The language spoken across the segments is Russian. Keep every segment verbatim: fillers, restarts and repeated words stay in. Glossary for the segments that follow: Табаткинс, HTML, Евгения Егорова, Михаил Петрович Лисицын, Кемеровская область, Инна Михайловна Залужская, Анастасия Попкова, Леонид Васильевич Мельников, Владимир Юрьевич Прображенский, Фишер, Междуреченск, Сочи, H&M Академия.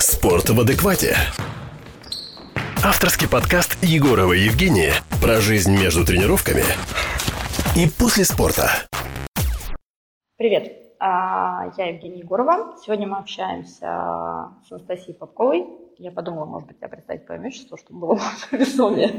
Спорт в адеквате. Авторский подкаст Егорова Евгении про жизнь между тренировками и после спорта. Привет, я Евгения Егорова. Сегодня мы общаемся с Анастасией Попковой. Я подумала, может быть, я представить по имуществу, чтобы было безумие.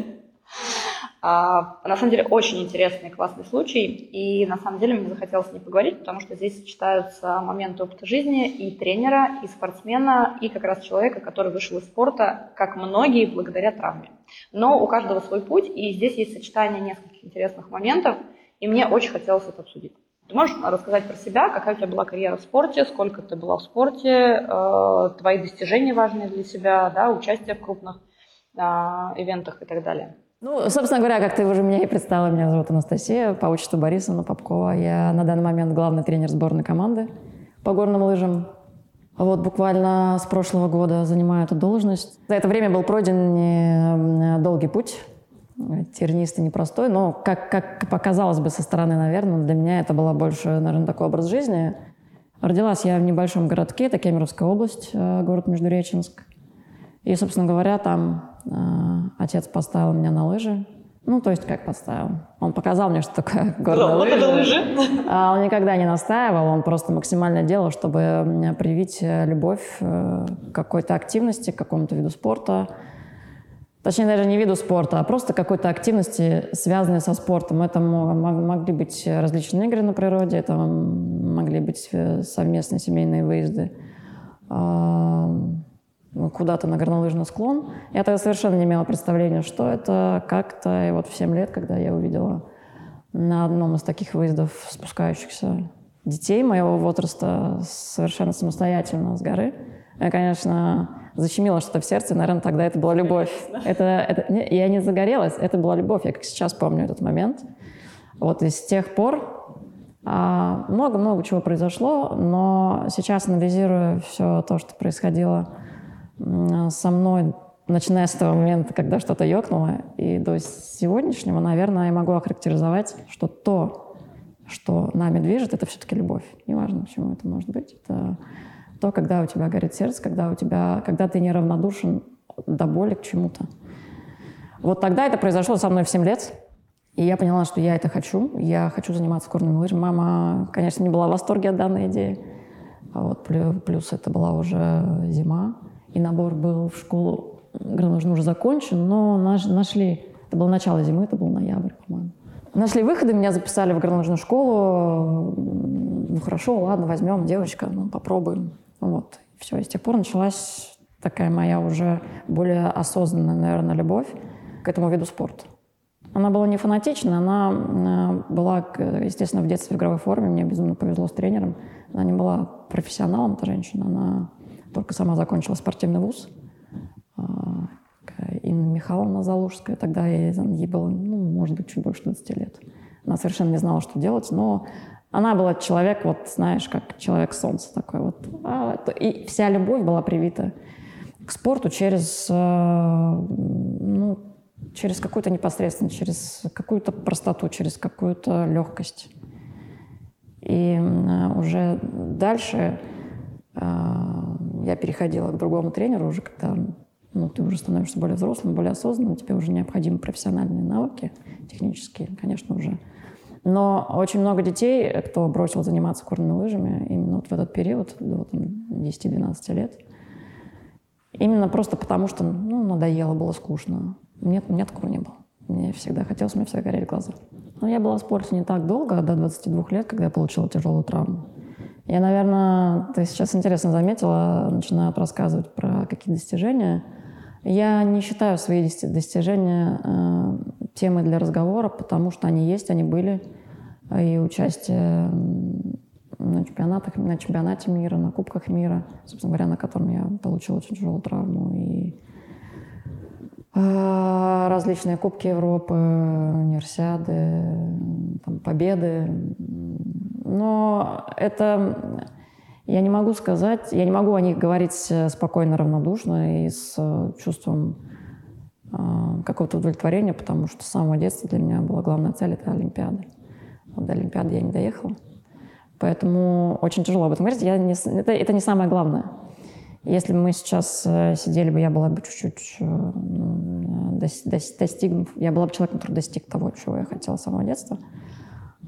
На самом деле, очень интересный, классный случай, и на самом деле мне захотелось с ней поговорить, потому что здесь сочетаются моменты опыта жизни и тренера, и спортсмена, и как раз человека, который вышел из спорта, как многие, благодаря травме. Но у каждого свой путь, и здесь есть сочетание нескольких интересных моментов, и мне очень хотелось это обсудить. Ты можешь рассказать про себя, какая у тебя была карьера в спорте, сколько ты была в спорте, твои достижения важные для себя, да, участие в крупных ивентах и так далее? Ну, собственно говоря, как ты уже меня и представила, меня зовут Анастасия, по отчеству Борисовна Попкова. Я на данный момент главный тренер сборной команды по горным лыжам. Вот буквально с прошлого года занимаю эту должность. За это время был пройден долгий путь, тернистый, непростой, но, как, как показалось бы со стороны, наверное, для меня это был больше, наверное, такой образ жизни. Родилась я в небольшом городке, это Кемеровская область, город Междуреченск. И, собственно говоря, там э, отец поставил меня на лыжи. Ну, то есть, как поставил? Он показал мне, что такое горные лыжи. А он никогда не настаивал, он просто максимально делал, чтобы привить любовь э, к какой-то активности, к какому-то виду спорта. Точнее, даже не виду спорта, а просто какой-то активности, связанной со спортом. Это могли быть различные игры на природе, это могли быть совместные семейные выезды. Куда-то на горнолыжный склон. Я тогда совершенно не имела представления, что это, как-то. И вот в семь лет, когда я увидела на одном из таких выездов спускающихся детей моего возраста совершенно самостоятельно с горы, я, конечно, защемила что-то в сердце. Наверное, тогда это была любовь. Это, это, не, я не загорелась, это была любовь. Я как сейчас помню этот момент. Вот и с тех пор а, много-много чего произошло, но сейчас, анализируя все то, что происходило со мной, начиная с того момента, когда что-то ёкнуло, и до сегодняшнего, наверное, я могу охарактеризовать, что то, что нами движет, это все-таки любовь. Неважно, к чему это может быть. Это то, когда у тебя горит сердце, когда у тебя, когда ты неравнодушен до боли к чему-то. Вот тогда это произошло со мной в семь лет, и я поняла, что я это хочу. Я хочу заниматься горными лыжами. Мама, конечно, не была в восторге от данной идеи. А вот плюс это была уже зима. И набор был в школу горнолыжную уже закончен, но нашли... Это было начало зимы, это был ноябрь, по-моему. Нашли выходы, меня записали в горнолыжную школу. Ну, хорошо, ладно, возьмем, девочка, ну, попробуем. Вот, все. И с тех пор началась такая моя уже более осознанная, наверное, любовь к этому виду спорта. Она была не фанатична, она была, естественно, в детстве в игровой форме. Мне безумно повезло с тренером. Она не была профессионалом, эта женщина, она... Только сама закончила спортивный вуз. Инна Михайловна Залужская. Тогда ей, ей было, ну, может быть, чуть больше двадцати лет. Она совершенно не знала, что делать, но она была человек, вот знаешь, как человек солнца такой вот. И вся любовь была привита к спорту через, ну, через какую-то непосредственность, через какую-то простоту, через какую-то легкость. И уже дальше... Я переходила к другому тренеру уже, когда, ну, ты уже становишься более взрослым, более осознанным, тебе уже необходимы профессиональные навыки, технические, конечно, уже. Но очень много детей, кто бросил заниматься горными лыжами именно вот в этот период, до десяти-двенадцати лет, именно просто потому, что, ну, надоело, было скучно. Мне, мне такого не было. Мне всегда хотелось, мне всегда горели глаза. Но я была в спорте не так долго, до двадцати двух лет, когда я получила тяжелую травму. Я, наверное, ты сейчас интересно заметила, начинаю рассказывать про какие достижения. Я не считаю свои достижения э, темой для разговора, потому что они есть, они были. И участие на чемпионатах, на чемпионате мира, на Кубках мира, собственно говоря, на котором я получила очень тяжелую травму. И э, различные Кубки Европы, универсиады, там, победы. Но это, я не могу сказать, я не могу о них говорить спокойно, равнодушно и с чувством э, какого-то удовлетворения, потому что с самого детства для меня была главная цель — это Олимпиада. Вот до Олимпиады я не доехала, поэтому очень тяжело об этом говорить. Я не, это, это не самое главное. Если бы мы сейчас сидели бы, я была бы чуть-чуть достигнув, я была бы человеком, который достиг того, чего я хотела с самого детства.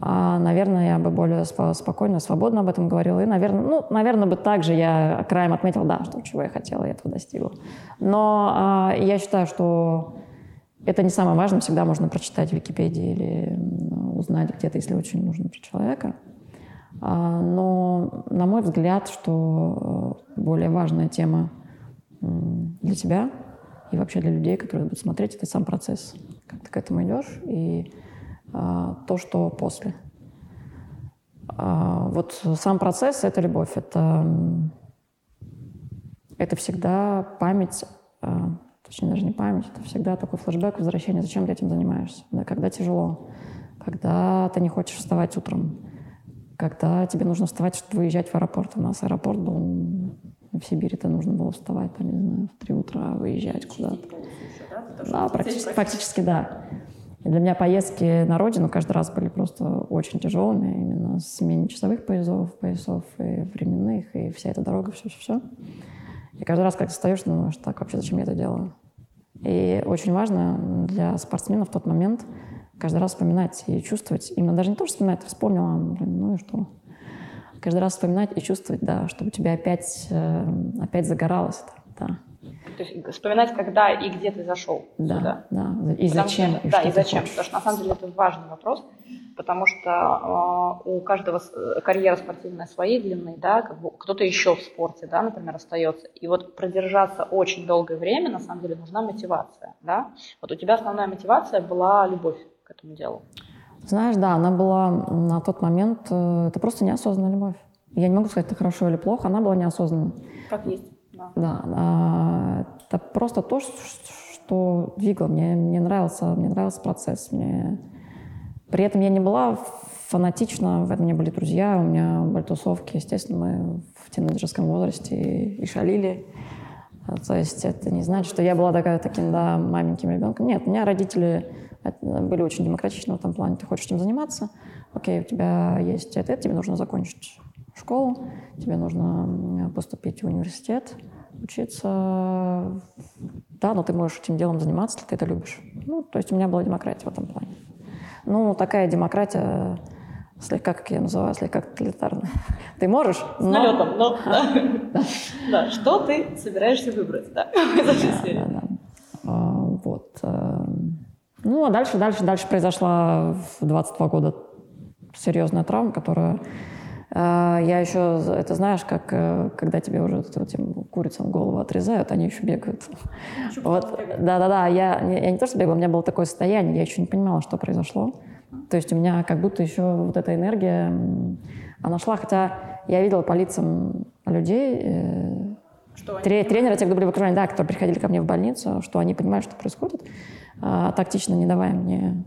А, наверное, я бы более спокойно, свободно об этом говорила. И, наверное, ну, наверное, бы также я краем отметила, да, что чего я хотела, я этого достигла. Но а, я считаю, что это не самое важное. Всегда можно прочитать в Википедии или узнать где-то, если очень нужно про человека. А, но, на мой взгляд, что более важная тема для тебя и вообще для людей, которые будут смотреть, это сам процесс. Как ты к этому идешь и... то, что после. Вот сам процесс — это любовь, это, это всегда память, точнее, даже не память, это всегда такой флешбэк, возвращение, зачем ты этим занимаешься, да, когда тяжело, когда ты не хочешь вставать утром, когда тебе нужно вставать, чтобы выезжать в аэропорт. У нас аэропорт был в Сибири-то, нужно было вставать, там, не знаю, в три утра выезжать куда-то. Да, практически, практически да. И для меня поездки на родину каждый раз были просто очень тяжелыми, именно с сменой часовых поясов, поясов и временных, и вся эта дорога, все-все-все. И каждый раз, как ты встаешь, думаешь, так, вообще, зачем я это делаю? И очень важно для спортсмена в тот момент каждый раз вспоминать и чувствовать, именно даже не то, что вспоминать, вспомнила, блин, ну и что? Каждый раз вспоминать и чувствовать, да, чтобы тебя опять, опять загоралось это, да. То есть вспоминать, когда и где ты зашел. Да, сюда. Да. И потому зачем? Что, и да, и зачем. Хочешь. Потому что на самом деле это важный вопрос, потому что э, у каждого карьера спортивная своей длины, да, как бы кто-то еще в спорте, да, например, остается. И вот продержаться очень долгое время, на самом деле, нужна мотивация. Да? Вот у тебя основная мотивация была любовь к этому делу. Знаешь, да, она была на тот момент, э, это просто неосознанная любовь. Я не могу сказать, это хорошо или плохо, она была неосознанной. Как есть. Да, это просто то, что двигало. Мне, мне нравился, мне нравился процесс. Мне... При этом я не была фанатична, в этом у меня были друзья, у меня были тусовки. Естественно, мы в тинейджерском возрасте и, и шалили. То есть это не значит, что я была такая, таким, да, маленьким ребенком. Нет, у меня родители были очень демократичны в этом плане. Ты хочешь этим заниматься? Окей, у тебя есть это, тебе нужно закончить школу, тебе нужно поступить в университет, учиться. Да, но ты можешь этим делом заниматься, если ты это любишь. Ну, то есть у меня была демократия в этом плане. Ну, такая демократия, слегка, как я называю, слегка тоталитарная. Ты можешь, но... С налетом, но... Да, что ты собираешься выбрать, да, из этой серии. Вот. Ну, а дальше, дальше, дальше произошла в двадцать два года серьезная травма, которая... Я еще, это знаешь, как когда тебе уже этим курицам голову отрезают, они еще бегают. Вот, да-да-да, я, я не то что бегала, у меня было такое состояние, я еще не понимала, что произошло. То есть у меня как будто еще вот эта энергия, она шла, хотя я видела по лицам людей, что тренера, понимают? Тех, кто были в окружении, да, которые приходили ко мне в больницу, что они понимают, что происходит, тактично не давая мне...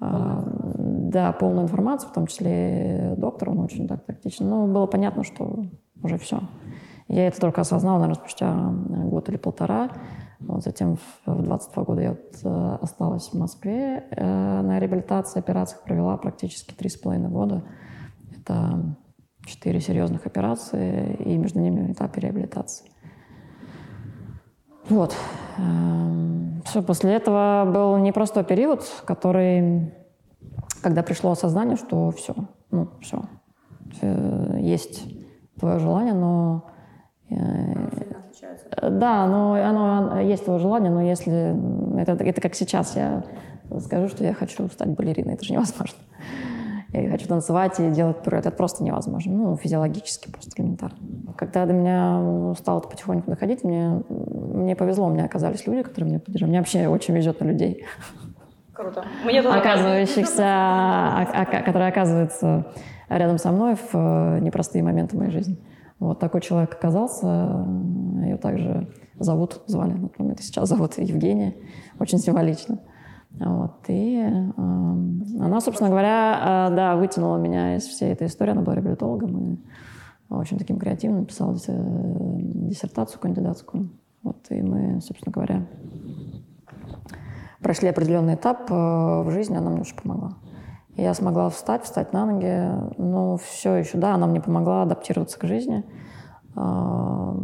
А, да, полную информацию, в том числе доктор, он очень так тактично. Но было понятно, что уже все. Я это только осознала, наверное, спустя год или полтора. Вот затем в двадцать два года я вот осталась в Москве на реабилитации, операциях провела практически три с половиной года. Это четыре серьезных операции и между ними этапы реабилитации. Вот. Все, после этого был непростой период, который, когда пришло осознание, что все, ну, все. Есть твое желание, но... Да, но оно, есть твое желание, но если... Это, это как сейчас я скажу, что я хочу стать балериной, это же невозможно. Я хочу танцевать и делать пируэт. Это просто невозможно. Ну, физиологически, просто элементарно. Когда до меня стало потихоньку доходить, мне, мне повезло. У меня оказались люди, которые меня поддержали. Мне вообще очень везет на людей. Круто. Мне тоже оказывающихся, о, о, которые оказываются рядом со мной в непростые моменты моей жизни. Вот такой человек оказался. Ее также зовут, звали. На тот момент сейчас зовут Евгения. Очень символично. Вот, и э, она, собственно говоря, э, да, вытянула меня из всей этой истории. Она была реабилитологом и очень таким креативным, писала диссертацию кандидатскую. Вот, и мы, собственно говоря, прошли определенный этап э, в жизни, она мне очень помогла. И я смогла встать, встать на ноги, но все еще, да, она мне помогла адаптироваться к жизни, э,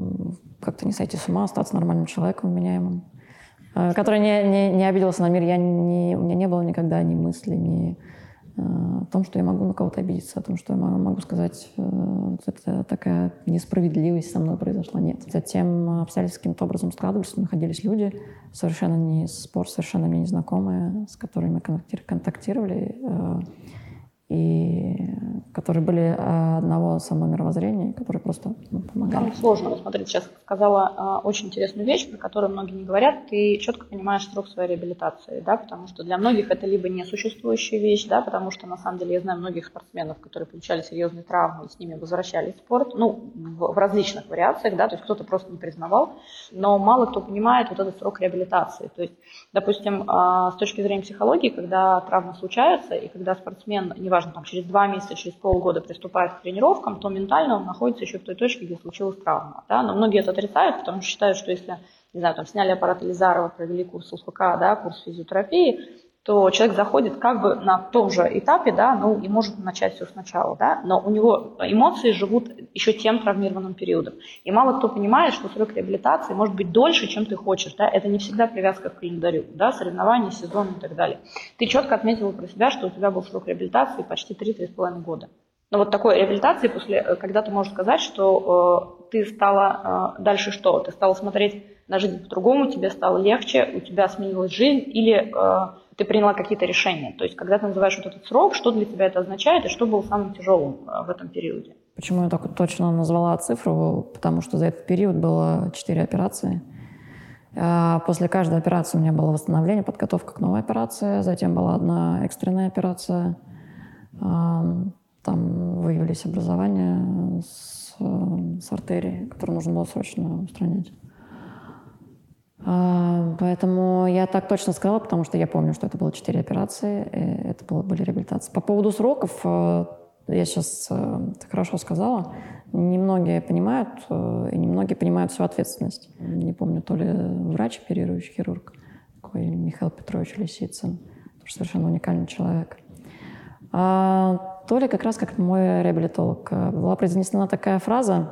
как-то не сойти с ума, остаться нормальным человеком, вменяемым, который не, не, не обиделся на мир. Я не, у меня не было никогда ни мысли, ни э, о том, что я могу на кого-то обидеться, о том, что я могу сказать, э, это такая несправедливость со мной произошла. Нет. Затем обстоятельства каким-то образом складывались, находились люди, совершенно не спор, совершенно мне незнакомые, с которыми мы контактировали, э, и которые были одного со мной мировоззрения, которые просто ну, помогали. Там сложно. Вот смотри, сейчас сказала э, очень интересную вещь, про которую многие не говорят. Ты четко понимаешь срок своей реабилитации, да, потому что для многих это либо несуществующая вещь, да, потому что, на самом деле, я знаю многих спортсменов, которые получали серьезные травмы и с ними возвращались в спорт, ну, в, в различных вариациях, да, то есть кто-то просто не признавал, но мало кто понимает вот этот срок реабилитации. То есть, допустим, э, с точки зрения психологии, когда травмы случаются, и когда спортсмен, не важно, там, через два месяца, через полгода приступает к тренировкам, то ментально он находится еще в той точке, где случилась травма. Да? Но многие это отрицают, потому что считают, что если, не знаю, там, сняли аппарат Илизарова, провели курс ЛФК, да, курс физиотерапии, то человек заходит как бы на том же этапе, да, ну и может начать все сначала, да, но у него эмоции живут еще тем травмированным периодом. И мало кто понимает, что срок реабилитации может быть дольше, чем ты хочешь, да, это не всегда привязка к календарю, да, соревнования, сезон и так далее. Ты четко отметила про себя, что у тебя был срок реабилитации почти три-три с половиной года. Но вот такой реабилитации, после, когда ты можешь сказать, что э, ты стала э, дальше что? Ты стала смотреть на жизнь по-другому, тебе стало легче, у тебя сменилась жизнь или э, ты приняла какие-то решения. То есть, когда ты называешь вот этот срок, что для тебя это означает и что было самым тяжелым э, в этом периоде? Почему я так точно назвала цифру? Потому что за этот период было четыре операции. После каждой операции у меня было восстановление, подготовка к новой операции, затем была одна экстренная операция. Там выявились образования с, с артерией, которые нужно было срочно устранять. Поэтому я так точно сказала, потому что я помню, что это было четыре операции, и это было, были реабилитации. По поводу сроков, я сейчас ты хорошо сказала, немногие понимают, и немногие понимают всю ответственность. Не помню, то ли врач, оперирующий хирург, такой Михаил Петрович Лисицын, тоже совершенно уникальный человек. То ли как раз как мой реабилитолог. Была произнесена такая фраза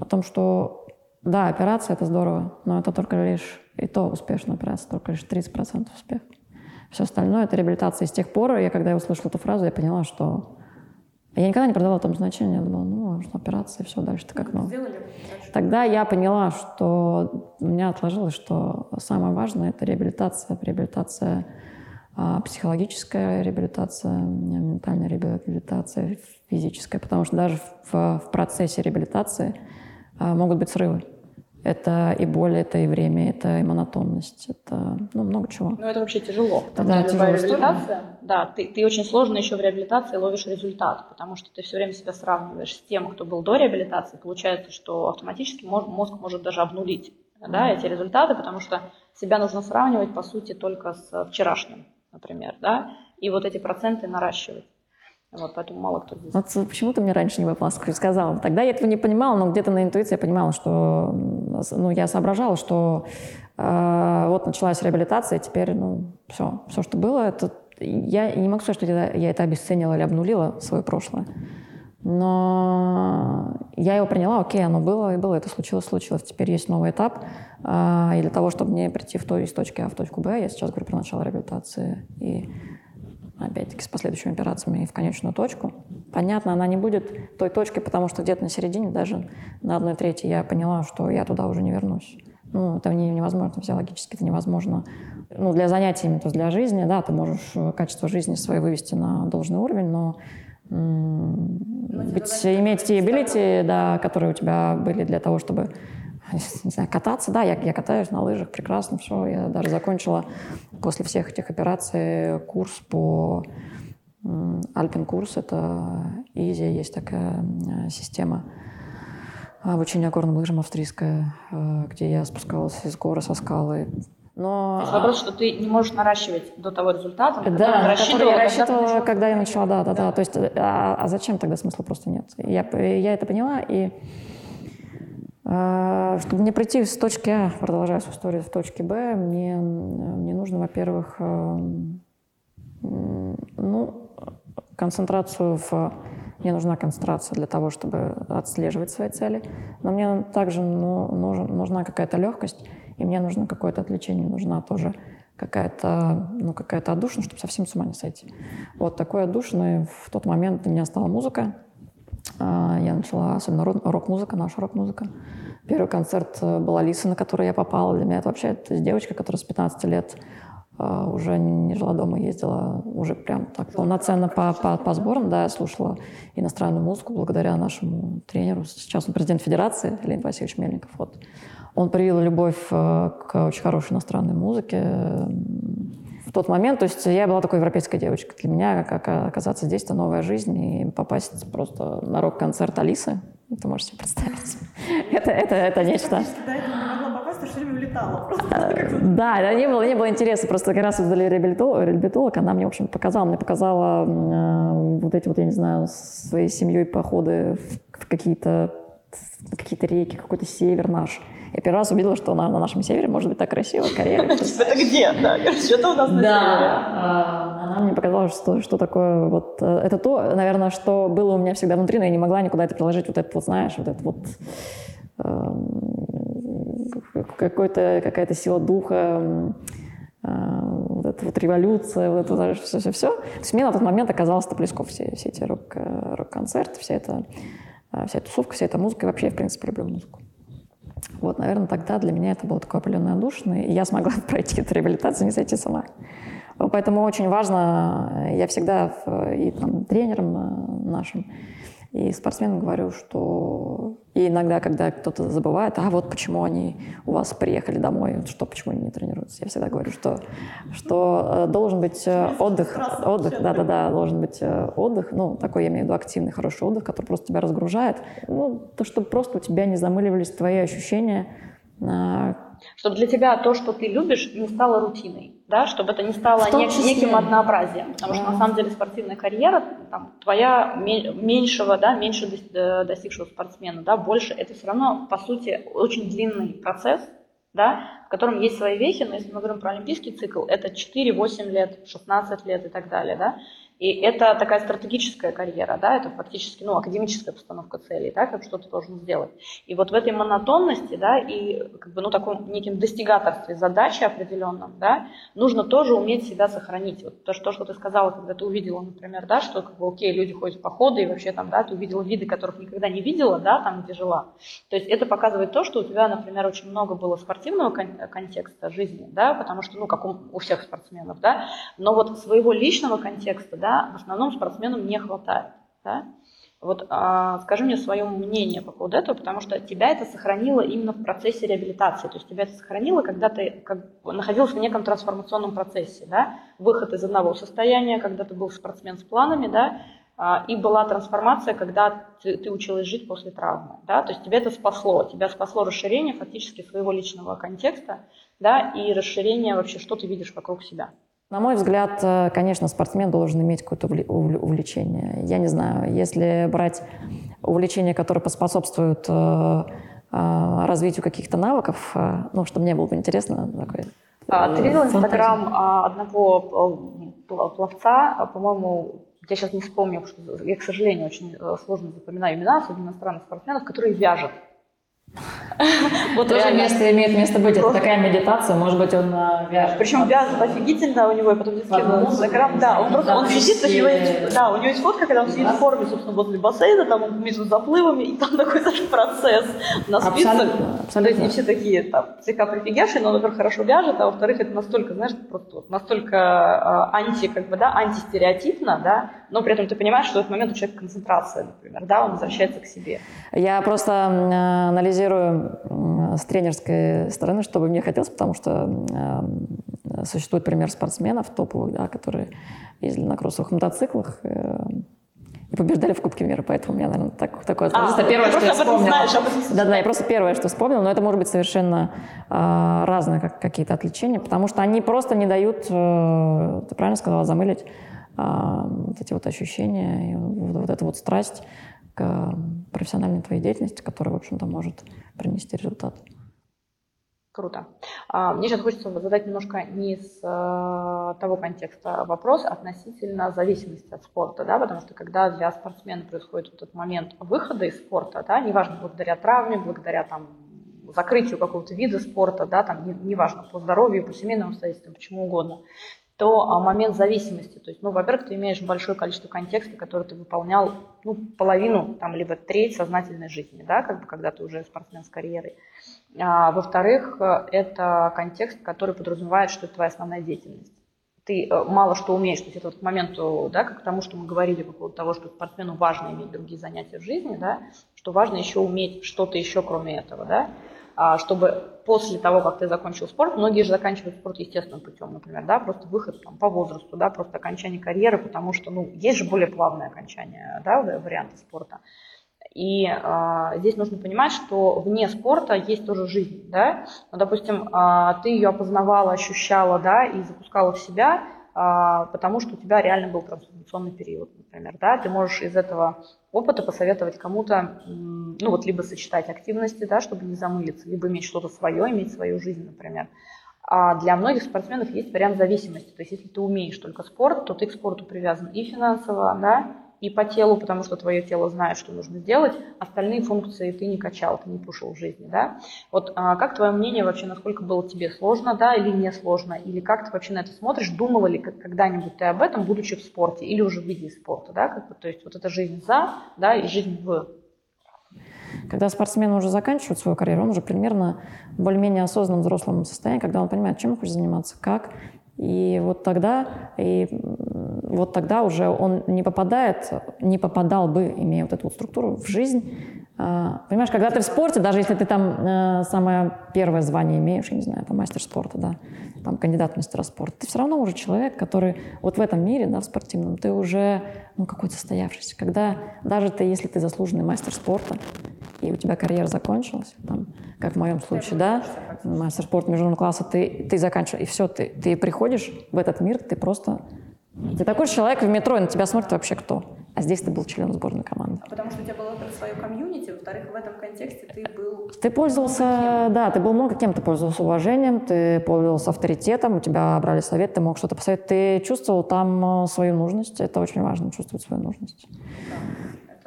о том, что да, операция – это здорово, но это только лишь, и то успешная операция, только лишь тридцать процентов успех. Все остальное – это реабилитация. И с тех пор, я, когда я услышала эту фразу, я поняла, что я никогда не придавала там значения. Я думала, ну, операция, все, дальше-то как новое. Сделали. Тогда я поняла, что у меня отложилось, что самое важное – это реабилитация, реабилитация, психологическая реабилитация, ментальная реабилитация, физическая, потому что даже в, в процессе реабилитации а, могут быть срывы. Это и боль, это и время, это и монотонность, это ну, много чего. Ну, это вообще тяжело. Да, тяжелая реабилитация. Да, ты, ты очень сложно еще в реабилитации ловишь результат, потому что ты все время себя сравниваешь с тем, кто был до реабилитации. Получается, что автоматически мозг может даже обнулить да, эти результаты, потому что себя нужно сравнивать, по сути, только с вчерашним, например, да, и вот эти проценты наращивать. Вот, поэтому мало кто здесь. Вот почему ты мне раньше не выпала, сказала? Тогда я этого не понимала, но где-то на интуиции я понимала, что, ну, я соображала, что э, вот началась реабилитация, теперь, ну, все, все, что было, это... Я не могу сказать, что я это обесценила или обнулила, свое прошлое, но я его приняла, окей, оно было и было, это случилось, случилось. Теперь есть новый этап, э, и для того, чтобы мне прийти в то, из точки А в точку Б, я сейчас говорю про начало реабилитации и... опять-таки, с последующими операциями и в конечную точку. Понятно, она не будет той точки, потому что где-то на середине, даже на одной трети, я поняла, что я туда уже не вернусь. Ну, это невозможно физиологически, это невозможно. Ну, для занятий, то есть для жизни, да, ты можешь качество жизни своей вывести на должный уровень, но м- быть, иметь те ability, да, которые у тебя были для того, чтобы... не знаю, кататься, да, я, я катаюсь на лыжах, прекрасно, все, я даже закончила после всех этих операций курс по альпин-курс, это изи, есть такая система обучения горным лыжам австрийская, где я спускалась из горы со скалы. Но... То есть вопрос, что ты не можешь наращивать до того результата, на да, который рассчитывала, я рассчитывала, когда, когда я начала, да, да, да, да. То есть, а, а зачем тогда, смысла просто нет. Я, я это поняла, и чтобы мне прийти с точки А, продолжая свою историю, в точке Б, мне, мне нужно, во-первых, ну, концентрацию в Мне нужна концентрация для того, чтобы отслеживать свои цели, но мне также ну, нужен, нужна какая-то легкость, и мне нужно какое-то отвлечение, нужна тоже какая-то, ну, какая-то отдушина, чтобы совсем с ума не сойти. Вот такой отдушиной в тот момент для меня стала музыка. Я начала, особенно рок-музыка, наша рок-музыка. Первый концерт была Лиса, на который я попала. Для меня это вообще это девочка, которая с пятнадцати лет уже не жила дома, ездила уже прям так полноценно по, по, по сборам. Да, я слушала иностранную музыку благодаря нашему тренеру. Сейчас он президент федерации, Леонид Васильевич Мельников. Вот. Он привил любовь к очень хорошей иностранной музыке. В тот момент, то есть я была такой европейской девочкой. Для меня, как оказаться здесь, это новая жизнь, и попасть просто на рок-концерт Алисы, ты можешь себе представить, это, это, это нечто. Да, это не могла попасть, ты все время улетала. Да, не было, не было интереса, просто как раз издали реабилитолог, она мне, в общем, показала, мне показала вот эти вот, я не знаю, своей семьей походы в какие-то какие-то реки, какой-то север наш. Я первый раз увидела, что на, на нашем севере может быть так красиво, Карелия. Это где? Да, что-то у нас на севере. Она мне показала, что такое вот... Это то, наверное, что было у меня всегда внутри, но я не могла никуда это приложить. Вот это вот, знаешь, вот это вот... Какая-то сила духа, вот эта вот революция, вот это вот все-все-все. То есть мне на тот момент оказалось это близко, все эти рок-концерты, вся эта... Вся эта тусовка, вся эта музыка, и вообще я, в принципе, люблю музыку. Вот, наверное, тогда для меня это было такое определенное душное, и я смогла пройти эту реабилитацию, не сойти с ума. Поэтому очень важно, я всегда и там, тренерам нашим, и спортсменам говорю, что... И иногда, когда кто-то забывает, а вот почему они у вас приехали домой, что, почему они не тренируются, я всегда говорю, что, что должен быть отдых, отдых, да-да-да, должен быть отдых, ну, такой, я имею в виду, активный, хороший отдых, который просто тебя разгружает, ну, то, чтобы просто у тебя не замыливались твои ощущения. Чтобы для тебя то, что ты любишь, не стало рутиной, да, чтобы это не стало нек- неким однообразием, потому что, на самом деле, спортивная карьера, там, твоя меньшего, да, меньше достигшего спортсмена, да, больше, это все равно, по сути, очень длинный процесс, да, в котором есть свои вехи, но если мы говорим про олимпийский цикл, это четыре-восемь лет, шестнадцать лет и так далее, да. И это такая стратегическая карьера, да, это фактически, ну, академическая постановка целей, да, как что ты должен сделать. И вот в этой монотонности, да, и как бы, ну, таком неким достигаторстве задачи определенном, да, нужно тоже уметь себя сохранить. Вот то, что, что ты сказала, когда ты увидела, например, да, что, как бы, окей, люди ходят в походы, и вообще там, да, ты увидела виды, которых никогда не видела, да, там, где жила. То есть это показывает то, что у тебя, например, очень много было спортивного кон- контекста жизни, да, потому что, ну, как у, у всех спортсменов, да, но вот своего личного контекста, да, в основном спортсменам не хватает. Да? Вот, э, скажи мне свое мнение по поводу этого, потому что тебя это сохранило именно в процессе реабилитации. То есть тебя это сохранило, когда ты как, находилась в неком трансформационном процессе. Да? Выход из одного состояния, когда ты был спортсмен с планами, да? э, и была трансформация, когда ты, ты училась жить после травмы. Да? То есть тебя это спасло. Тебя спасло расширение фактически своего личного контекста, да? И расширение вообще, что ты видишь вокруг себя. На мой взгляд, конечно, спортсмен должен иметь какое-то увлечение. Я не знаю, если брать увлечения, которые поспособствуют развитию каких-то навыков, ну, что мне было бы интересно. Такой, а, ты видела инстаграм одного пловца, по-моему, я сейчас не вспомню, потому что я, к сожалению, очень сложно запоминаю имена, особенно иностранных спортсменов, которые вяжут. Вот тоже место имеет место быть. Это такая медитация, может быть, он вяжет. Причем вяжет офигительно у него, и потом скидывает в Инстаграм. Да, он просто он сидит, у него есть фотка, когда он сидит в форме, собственно, возле бассейна, там между заплывами, и там такой даже процесс на спицах. Абсолютно. Не все такие там слегка прифигевшие, но, во-первых, хорошо вяжет, а во-вторых, это настолько, знаешь, просто настолько анти, как бы, да, антистереотипно, да, но при этом ты понимаешь, что в этот момент у человека концентрация, например, да, он возвращается к себе. Я просто анализирую с тренерской стороны, что бы мне хотелось, потому что э, существует пример спортсменов топовых, да, которые ездили на кроссовых мотоциклах э, и побеждали в Кубке мира, поэтому у меня, наверное, так, такое... А, просто первое, что я вспомнила. Да-да, я просто первое, что вспомнила, но это может быть совершенно э, разные как, какие-то отвлечения, потому что они просто не дают, э, ты правильно сказала, замылить э, вот эти вот ощущения, и вот, вот эту вот страсть к профессиональной твоей деятельности, которая, в общем-то, может принести результат. Круто. Мне сейчас хочется задать немножко не с того контекста вопрос относительно зависимости от спорта, да, потому что когда для спортсмена происходит этот момент выхода из спорта, да, неважно, благодаря травме, благодаря там, закрытию какого-то вида спорта, да, там, неважно, по здоровью, по семейным обстоятельствам, почему угодно, то момент зависимости, то есть, ну, во-первых, ты имеешь большое количество контекста, который ты выполнял, ну, половину, там, либо треть сознательной жизни, да, как бы, когда ты уже спортсмен с карьерой. А, во-вторых, это контекст, который подразумевает, что это твоя основная деятельность. Ты мало что умеешь, то есть это вот к моменту, да, как к тому, что мы говорили по поводу того, что спортсмену важно иметь другие занятия в жизни, да, что важно еще уметь что-то еще кроме этого, да, чтобы после того, как ты закончил спорт, многие же заканчивают спорт естественным путем, например, да, просто выход там, по возрасту, да, просто окончание карьеры, потому что, ну, есть же более плавное окончание, да, варианты спорта. И э, здесь нужно понимать, что вне спорта есть тоже жизнь, да, ну, допустим, э, ты ее опознавала, ощущала, да, и запускала в себя, э, потому что у тебя реально был трансформационный период, например, да, ты можешь из этого опыта посоветовать кому-то, ну, вот либо сочетать активности, да, чтобы не замылиться, либо иметь что-то свое, иметь свою жизнь, например. А для многих спортсменов есть вариант зависимости, то есть если ты умеешь только спорт, то ты к спорту привязан и финансово, да, и по телу, потому что твое тело знает, что нужно сделать, остальные функции ты не качал, ты не пушил в жизни, да. Вот а, как твое мнение вообще, насколько было тебе сложно, да, или не сложно, или как ты вообще на это смотришь, думала ли когда-нибудь ты об этом, будучи в спорте, или уже в виде спорта, да, как бы, то есть вот эта жизнь за, да, и жизнь в. Когда спортсмен уже заканчивает свою карьеру, он уже примерно в более-менее осознанном взрослом состоянии, когда он понимает, чем он хочет заниматься, как. И вот тогда, и вот тогда уже он не попадает, не попадал бы, имея вот эту вот структуру, в жизнь. Понимаешь, когда ты в спорте, даже если ты там самое первое звание имеешь, я не знаю, там мастер спорта, да, там кандидат в мастера спорта, ты все равно уже человек, который вот в этом мире, да, в спортивном, ты уже, ну, какой-то состоявшийся. Когда даже ты, если ты заслуженный мастер спорта, и у тебя карьера закончилась, там, как в моем случае, да, мастер спорта международного класса, ты, ты заканчиваешь, и все, ты, ты приходишь в этот мир, ты просто... Ты такой же человек в метро, и на тебя смотрит вообще кто. А здесь ты был членом сборной команды. А потому что у тебя было свое комьюнити, во-вторых, в этом контексте ты был... Ты пользовался, да, ты был много кем, ты пользовался уважением, ты пользовался авторитетом, у тебя брали совет, ты мог что-то посоветовать, ты чувствовал там свою нужность, это очень важно, чувствовать свою нужность.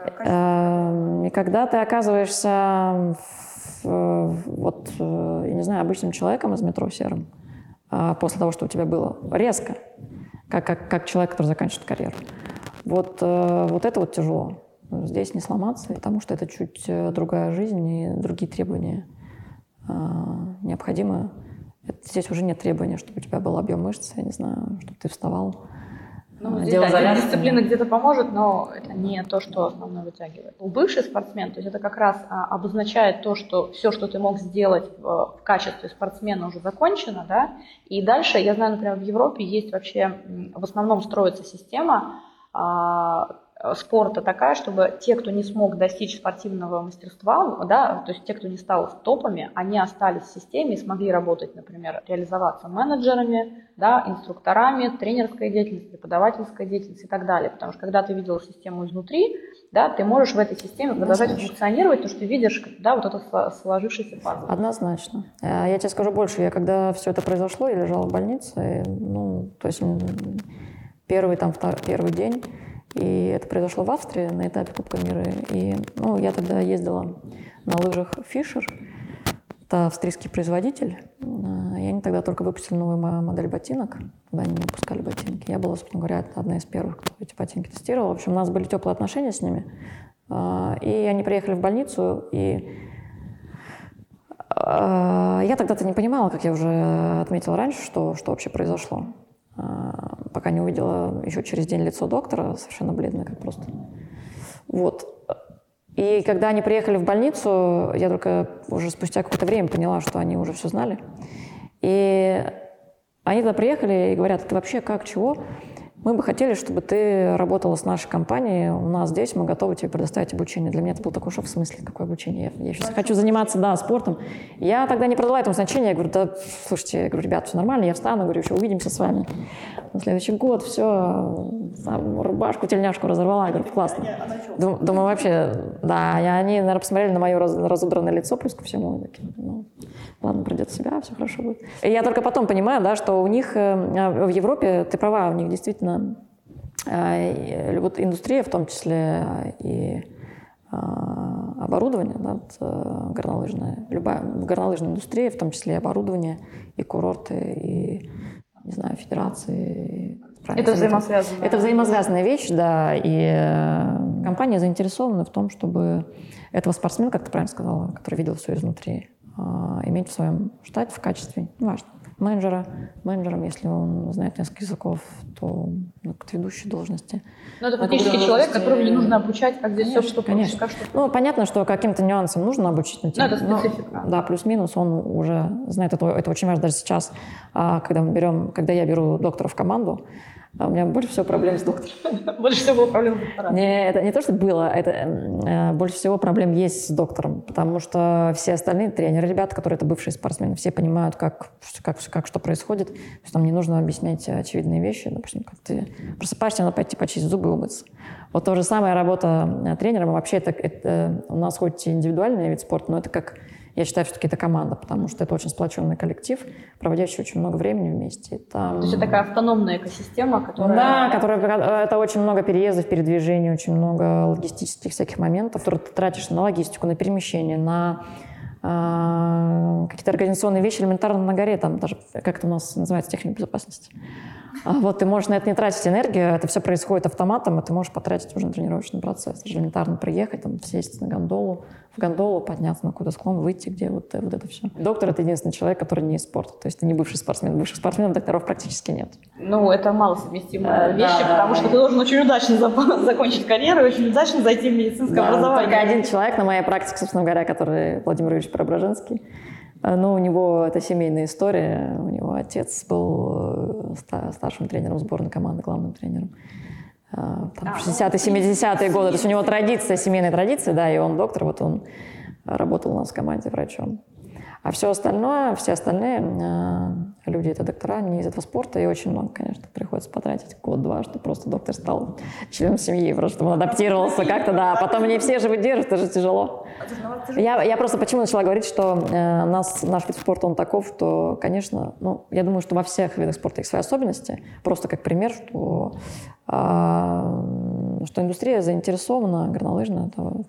И когда ты оказываешься в, вот, я не знаю, обычным человеком из метро серым, после того, что у тебя было, резко, как, как, как человек, который заканчивает карьеру, вот, вот это вот тяжело. Здесь не сломаться, потому что это чуть другая жизнь и другие требования необходимы. Здесь уже нет требования, чтобы у тебя был объем мышц, я не знаю, чтобы ты вставал. Ну, здесь, да, дисциплина где-то поможет, но это не то, что основное вытягивает. Бывший спортсмен, то есть это как раз обозначает то, что все, что ты мог сделать в качестве спортсмена, уже закончено, да, и дальше, я знаю, например, в Европе есть вообще, в основном строится система спорта такая, чтобы те, кто не смог достичь спортивного мастерства, да, то есть те, кто не стал топами, они остались в системе и смогли работать, например, реализоваться менеджерами, да, инструкторами, тренерской деятельности, преподавательской деятельности и так далее. Потому что когда ты видел систему изнутри, да, ты можешь в этой системе продолжать Однозначно. функционировать, потому что ты видишь, да, вот этот сложившийся пазл. Однозначно. Я тебе скажу больше. Я когда все это произошло, я лежала в больнице, ну, то есть первый, там, второй, первый день. И это произошло в Австрии на этапе Кубка мира. И, ну, я тогда ездила на лыжах Фишер. Это австрийский производитель. И они тогда только выпустили новую модель ботинок. Тогда они не выпускали ботинки. Я была, собственно говоря, одна из первых, кто эти ботинки тестировала. В общем, у нас были теплые отношения с ними. И они приехали в больницу. И я тогда-то не понимала, как я уже отметила раньше, что, что вообще произошло. Пока не увидела еще через день лицо доктора, совершенно бледное, как просто. Вот. И когда они приехали в больницу, я только уже спустя какое-то время поняла, что они уже все знали. И они туда приехали и говорят: ты вообще как, чего? Мы бы хотели, чтобы ты работала с нашей компанией, у нас здесь, мы готовы тебе предоставить обучение. Для меня это был такой шок, в смысле, какое обучение? Я, я сейчас хочу заниматься, да, спортом. Я тогда не придала этому значения, я говорю, да, слушайте, я говорю, ребят, все нормально, я встану, говорю, еще увидимся с вами. На следующий год все, рубашку, тельняшку разорвала, я говорю, классно. Дум, думаю, вообще, да, они, наверное, посмотрели на мое разобранное лицо, плюс ко всему, такие, ну... ладно, придет в себя, все хорошо будет. И я только потом понимаю, да, что у них в Европе, ты права, у них действительно вот индустрия, в том числе и оборудование, да, горнолыжное, любая горнолыжная индустрия, в том числе и оборудование, и курорты, и, не знаю, федерации. Это взаимосвязанная. Это взаимосвязанная вещь, да, и компания заинтересована в том, чтобы этого спортсмена, как ты правильно сказала, который видел все изнутри, иметь в своем штате в качестве, неважно, менеджера, менеджером, если он знает несколько языков, то ну, к ведущей должности. Но это фактически человек, которому не нужно обучать, как здесь все, что конечно. Получится. Что... Ну, понятно, что каким-то нюансам нужно обучить. Но, тем, но это специфика. Но, да, плюс-минус он уже знает, это, это очень важно даже сейчас, когда мы берем, когда я беру доктора в команду, у меня больше всего проблем с доктором. Больше всего было проблем с доктором. Не, это не то, что было, это э, больше всего проблем есть с доктором, потому что все остальные тренеры, ребята, которые это бывшие спортсмены, все понимают, как, как, как что происходит. То есть там не нужно объяснять очевидные вещи. Допустим, как ты просыпаешься, надо пойти почистить зубы и умыться. Вот то же самое работа тренером. Вообще это, это у нас хоть и индивидуальный вид спорта, но это как... Я считаю, все-таки это команда, потому что это очень сплоченный коллектив, проводящий очень много времени вместе. Там... То есть это такая автономная экосистема, которая... Да, которая, это очень много переездов, передвижений, очень много логистических всяких моментов, которые ты тратишь на логистику, на перемещение, на э, какие-то организационные вещи, элементарно на горе, там даже, как это у нас называется, техника безопасности. Вот, ты можешь на это не тратить энергию, это все происходит автоматом, и ты можешь потратить уже на тренировочный процесс. Элементарно приехать, там, сесть на гондолу, в гондолу подняться на какой-то склон, выйти, где вот, вот это все. Доктор — это единственный человек, который не из спорта, то есть ты не бывший спортсмен. Бывших спортсменов, докторов практически нет. Ну, это малосовместимые вещи, да, потому да, что да. Ты должен очень удачно закончить карьеру и очень удачно зайти в медицинское да, образование. Только один человек на моей практике, собственно говоря, который Владимир Юрьевич Прображенский. Но у него это семейная история. У него отец был старшим тренером сборной команды, главным тренером. Там, а, шестидесятые, семидесятые годы. То есть у него традиция, семейная традиция, да, и он доктор, вот он работал у нас в команде врачом. А все остальное, все остальные э, люди, это доктора, не из этого спорта, и очень много, конечно, приходится потратить год-два, чтобы просто доктор стал членом семьи, просто чтобы он адаптировался как-то, да, потом не все же выдержат, это же тяжело. Я, я просто почему начала говорить, что э, нас, наш вид спорта, он таков, что, конечно, ну, я думаю, что во всех видах спорта есть свои особенности, просто как пример, что, э, что индустрия заинтересована, горнолыжная, это,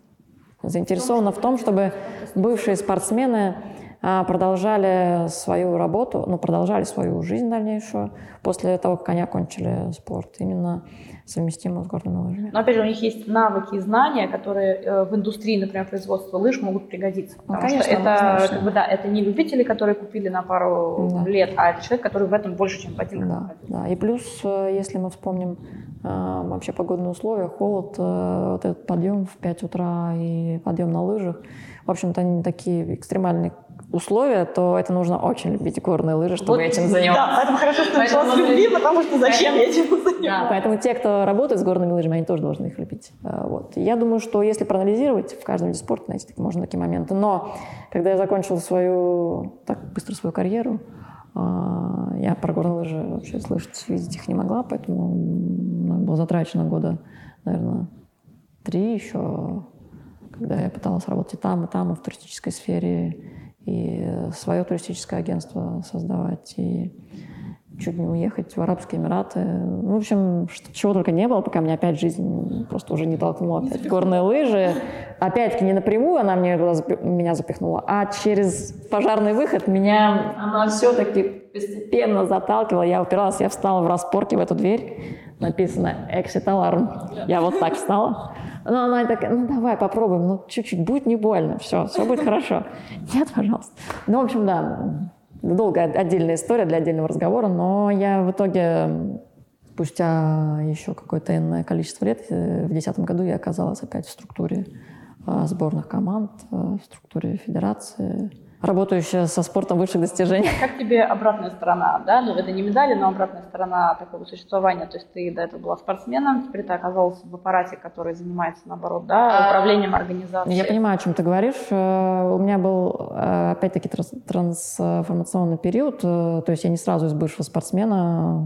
заинтересована в том, чтобы бывшие спортсмены продолжали свою работу, ну, продолжали свою жизнь дальнейшую после того, как они окончили спорт, именно совместимо с горными лыжами. Но, опять же, у них есть навыки и знания, которые в индустрии, например, производства лыж могут пригодиться. Потому ну, конечно, что это, как бы, да, это не любители, которые купили на пару да. лет, а это человек, который в этом больше, чем в один да, да. И плюс, если мы вспомним вообще погодные условия, холод, вот этот подъем в пять утра и подъем на лыжах, в общем-то, они такие экстремальные условия, то это нужно очень любить горные лыжи, чтобы вот, этим заниматься. Да, поэтому хорошо, что поэтому началась мы... любви, потому что зачем поэтому... этим заниматься? Да, поэтому те, кто работает с горными лыжами, они тоже должны их любить. Вот. Я думаю, что если проанализировать, в каждом виде спорта найти можно такие моменты. Но когда я закончила свою, так быстро свою карьеру, я про горные лыжи вообще слышать, видеть их не могла, поэтому было затрачено года, наверное, три еще, когда я пыталась работать и там, и там, и в туристической сфере, и свое туристическое агентство создавать, и чуть не уехать в Арабские Эмираты. Ну, в общем, что, чего только не было, пока мне опять жизнь просто уже не толкнула. Опять горные лыжи. Опять-таки не напрямую она мне, меня запихнула, а через пожарный выход меня она все-таки постепенно заталкивала. Я упиралась, я встала в распорке в эту дверь. Написано «Exit Alarm». Я вот так встала. Ну, она такая, ну, давай попробуем, ну, чуть-чуть, будет не больно, все, все будет хорошо. Нет, пожалуйста. Ну, в общем, да, долгая отдельная история для отдельного разговора, но я в итоге, спустя еще какое-то энное количество лет, в две тысячи десятом году я оказалась опять в структуре сборных команд, в структуре федерации, работающая со спортом высших достижений. Как тебе обратная сторона, да? Ну, это не медали, но обратная сторона такого существования. То есть ты до этого была спортсменом, теперь ты оказалась в аппарате, который занимается, наоборот, да, управлением организацией. Я понимаю, о чем ты говоришь. У меня был, опять-таки, трансформационный период. То есть я не сразу из бывшего спортсмена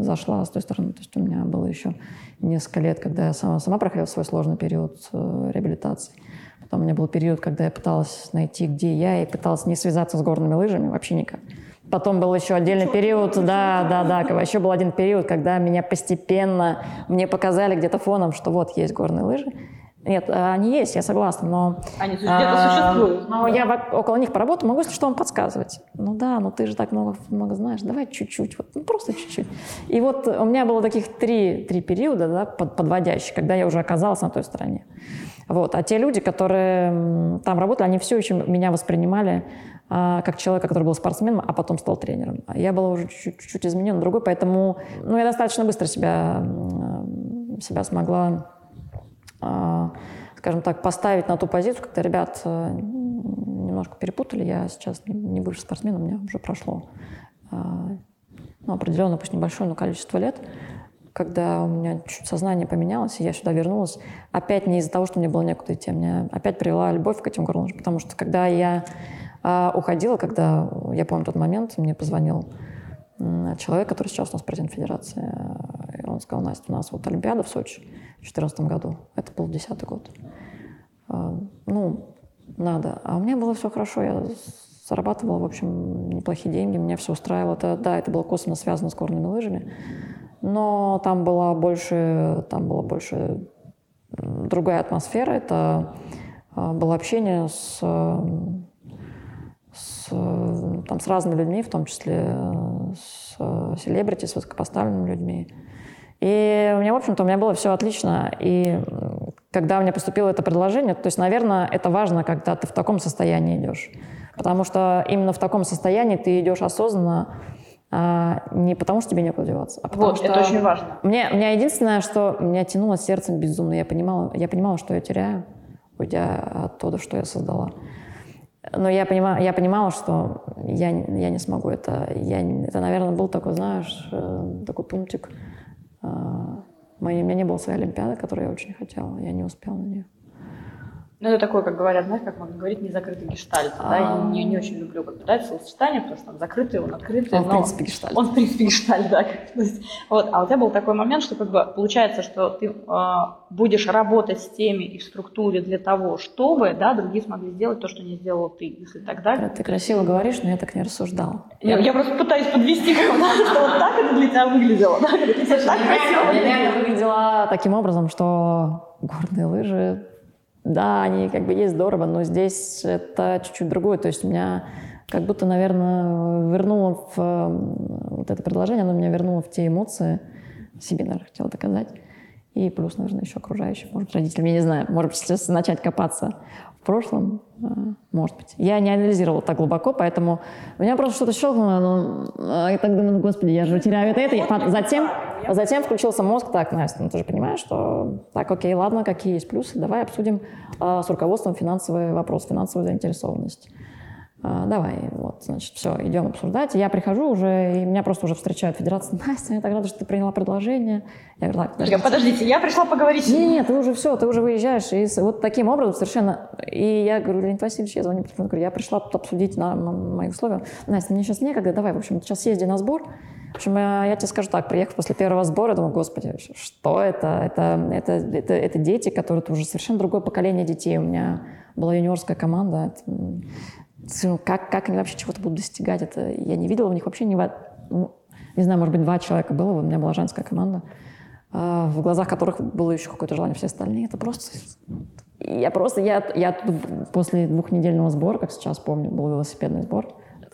зашла с той стороны. То есть у меня было еще несколько лет, когда я сама, сама проходила свой сложный период реабилитации. Потом у меня был период, когда я пыталась найти, где я, и пыталась не связаться с горными лыжами вообще никак. Потом был еще отдельный период, да, да, да, еще был один период, когда меня постепенно, мне показали где-то фоном, что вот есть горные лыжи. Нет, они есть, я согласна, но... Они где-то существуют. Но я около них поработаю, могу, если что, вам подсказывать. Ну да, ну ты же так много, много знаешь, давай чуть-чуть, вот, ну просто чуть-чуть. И вот у меня было таких три, три периода, да, подводящих, когда я уже оказалась на той стороне. Вот. А те люди, которые там работали, они все еще меня воспринимали а, как человека, который был спортсменом, а потом стал тренером. Я была уже чуть-чуть изменена, другой, поэтому ну, я достаточно быстро себя, себя смогла, а, скажем так, поставить на ту позицию, когда ребят немножко перепутали. Я сейчас не бывший спортсмен, у меня уже прошло а, ну, определенно, пусть небольшое, но количество лет. Когда у меня чуть сознание поменялось, и я сюда вернулась, опять не из-за того, что мне было некуда идти, меня опять привела любовь к этим горлышкам, потому что когда я э, уходила, когда, я помню тот момент, мне позвонил э, человек, который сейчас у нас президент федерации, э, и он сказал: Настя, у нас вот Олимпиада в Сочи в две тысячи четырнадцатом году, это был десятый год, э, ну, надо, а у меня было все хорошо, я зарабатывала, в общем, неплохие деньги, меня все устраивало, это, да, это было косвенно связано с горными лыжами, но там была больше, там была больше другая атмосфера. Это было общение с, с, там, с разными людьми, в том числе с селебрити, с высокопоставленными людьми. И у меня, в общем-то, у меня было все отлично. И когда мне поступило это предложение, то есть, наверное, это важно, когда ты в таком состоянии идешь. Потому что именно в таком состоянии ты идешь осознанно, А, не потому, что тебе некуда деваться, а потому вот, что... это очень важно. Мне, у меня единственное, что меня тянуло сердцем безумно. Я понимала, я понимала, что я теряю, уйдя оттуда, что я создала. Но я, понима, я понимала, что я, я не смогу это. Я, это, наверное, был такой, знаешь, такой пунктик. У меня не было своей Олимпиады, которую я очень хотела. Я не успела на нее. Ну, это такое, как говорят, знаешь, как можно говорить, незакрытый гештальт. Да? Я не, не очень люблю, как пытаются словосочетание, потому что там закрытый, он открытый. Он, но... в принципе, гештальт. Он, в принципе, гештальт, да. Вот. А у тебя был такой момент, что как бы получается, что ты э, будешь работать с теми и в структуре для того, чтобы, да, другие смогли сделать то, что не сделал ты. Если так далее. Ты красиво говоришь, но я так не рассуждала. Я, я просто пытаюсь подвести, как что вот так это для тебя выглядело. Да? Я выглядела таким образом, что горные лыжи... Да, они как бы есть, здорово, но здесь это чуть-чуть другое. То есть меня как будто, наверное, вернуло в... Вот это предложение, оно меня вернуло в те эмоции. Себе, наверное, хотела доказать. И плюс, наверное, еще окружающим. Может, родителям, я не знаю. Может быть, сейчас начать копаться в прошлом. Может быть. Я не анализировала так глубоко, поэтому... У меня просто что-то щелкнуло, но... Я так думаю, господи, я же теряю это, это. Я... Затем... Затем включился мозг, так, Настя, ну ты же понимаешь, что так, окей, ладно, какие есть плюсы, давай обсудим э, с руководством финансовый вопрос, финансовую заинтересованность. Э, давай, вот, значит, все, идем обсуждать. Я прихожу уже, и меня просто уже встречают федерация. Настя, я так рада, что ты приняла предложение. Я говорю, так, подождите. Подождите, я пришла поговорить. Нет, нет, ты уже все, ты уже выезжаешь. И вот таким образом совершенно... И я говорю, Леонид Васильевич, я звоню по телефону, говорю, я пришла тут обсудить на мои условия. Настя, мне сейчас некогда, давай, в общем, сейчас езди на сбор. В общем, я, я тебе скажу так, приехав после первого сбора, думаю, господи, что это? Это, это, это, это дети, которые... Это уже совершенно другое поколение детей. У меня была юниорская команда. Это, как, как они вообще чего-то будут достигать? Это, я не видела у них вообще... Не, не знаю, может быть, два человека было. У меня была женская команда, в глазах которых было еще какое-то желание. Все остальные — это просто... Я просто... Я, я после двухнедельного сбора, как сейчас помню, был велосипедный сбор.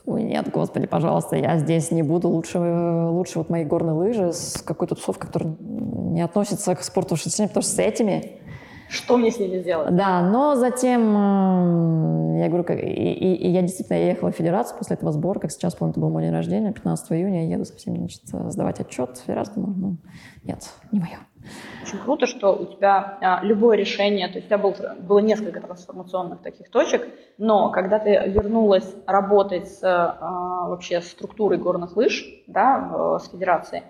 Ой, нет, господи, пожалуйста, я здесь не буду. Лучше, лучше вот мои горные лыжи с какой-то тусовкой, которая не относится к спорту шестидесятилетия, потому что с этими... Что мне с ними делать? Да, но затем, я говорю, и, и, и я действительно я ехала в федерацию после этого сбора, как сейчас помню, это был мой день рождения, пятнадцатого июня, я еду со всеми, значит, сдавать отчет в федерацию, думаю, ну, нет, не мое. Очень круто, что у тебя а, любое решение, то есть у тебя был, было несколько трансформационных таких точек, но когда ты вернулась работать с, а, вообще с структурой горных лыж, да, с федерацией,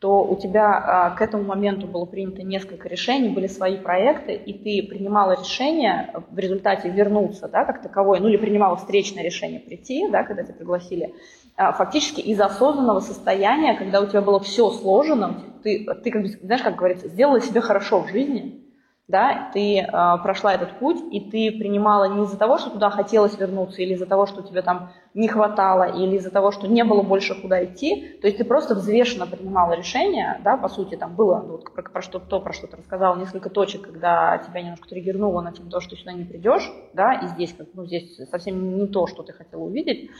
то у тебя а, к этому моменту было принято несколько решений, были свои проекты, и ты принимала решение в результате вернуться, да, как таковой, ну или принимала встречное решение прийти, да, когда тебя пригласили, а, фактически из осознанного состояния, когда у тебя было все сложено, ты, ты как, знаешь, как говорится, сделала себе хорошо в жизни, да, ты э, прошла этот путь, и ты принимала не из-за того, что туда хотелось вернуться, или из-за того, что тебе там не хватало, или из-за того, что не было больше куда идти, то есть ты просто взвешенно принимала решение, да, по сути, там было, ну, вот, про, про что, то, про что ты рассказала, несколько точек, когда тебя немножко триггернуло на тем, что ты сюда не придешь, да, и здесь, как, ну, здесь совсем не то, что ты хотела увидеть,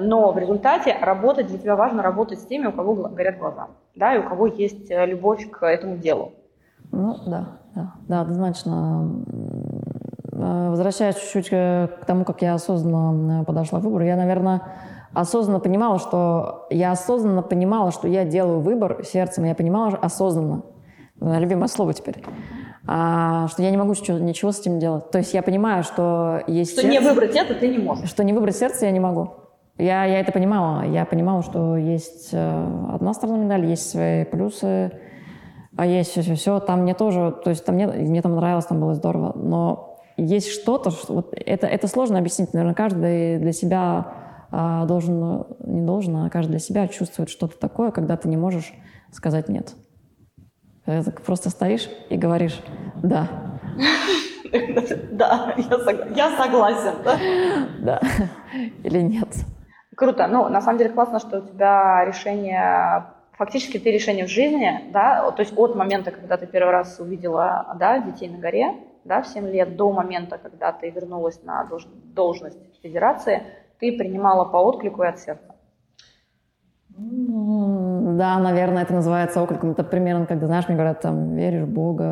но в результате работать для тебя важно, работать с теми, у кого горят глаза, да, и у кого есть любовь к этому делу. Ну, да. Да, да, однозначно. Возвращаясь чуть-чуть к тому, как я осознанно подошла к выбору, я, наверное, осознанно понимала, что я осознанно понимала, что я делаю выбор сердцем. Я понимала осознанно, любимое слово теперь, что я не могу ничего с этим делать. То есть я понимаю, что есть что сердце, не выбрать это ты не можешь. Что не выбрать сердце я не могу. Я, я это понимала. Я понимала, что есть одна сторона медали, есть свои плюсы. А есть все-все-все, там мне тоже, то есть там мне, мне там нравилось, там было здорово, но есть что-то, что, вот это, это сложно объяснить, наверное, каждый для себя а, должен, не должен, а каждый для себя чувствует что-то такое, когда ты не можешь сказать «нет». Ты просто стоишь и говоришь «да». Да, я согласен. Да, или «нет». Круто, ну, на самом деле классно, что у тебя решение... Фактически ты решение в жизни, да, то есть от момента, когда ты первый раз увидела, да, детей на горе, да, в семь лет, до момента, когда ты вернулась на должность федерации, ты принимала по отклику и от сердца. Да, наверное, это называется откликом. Это примерно, когда, знаешь, мне говорят, там, веришь в Бога.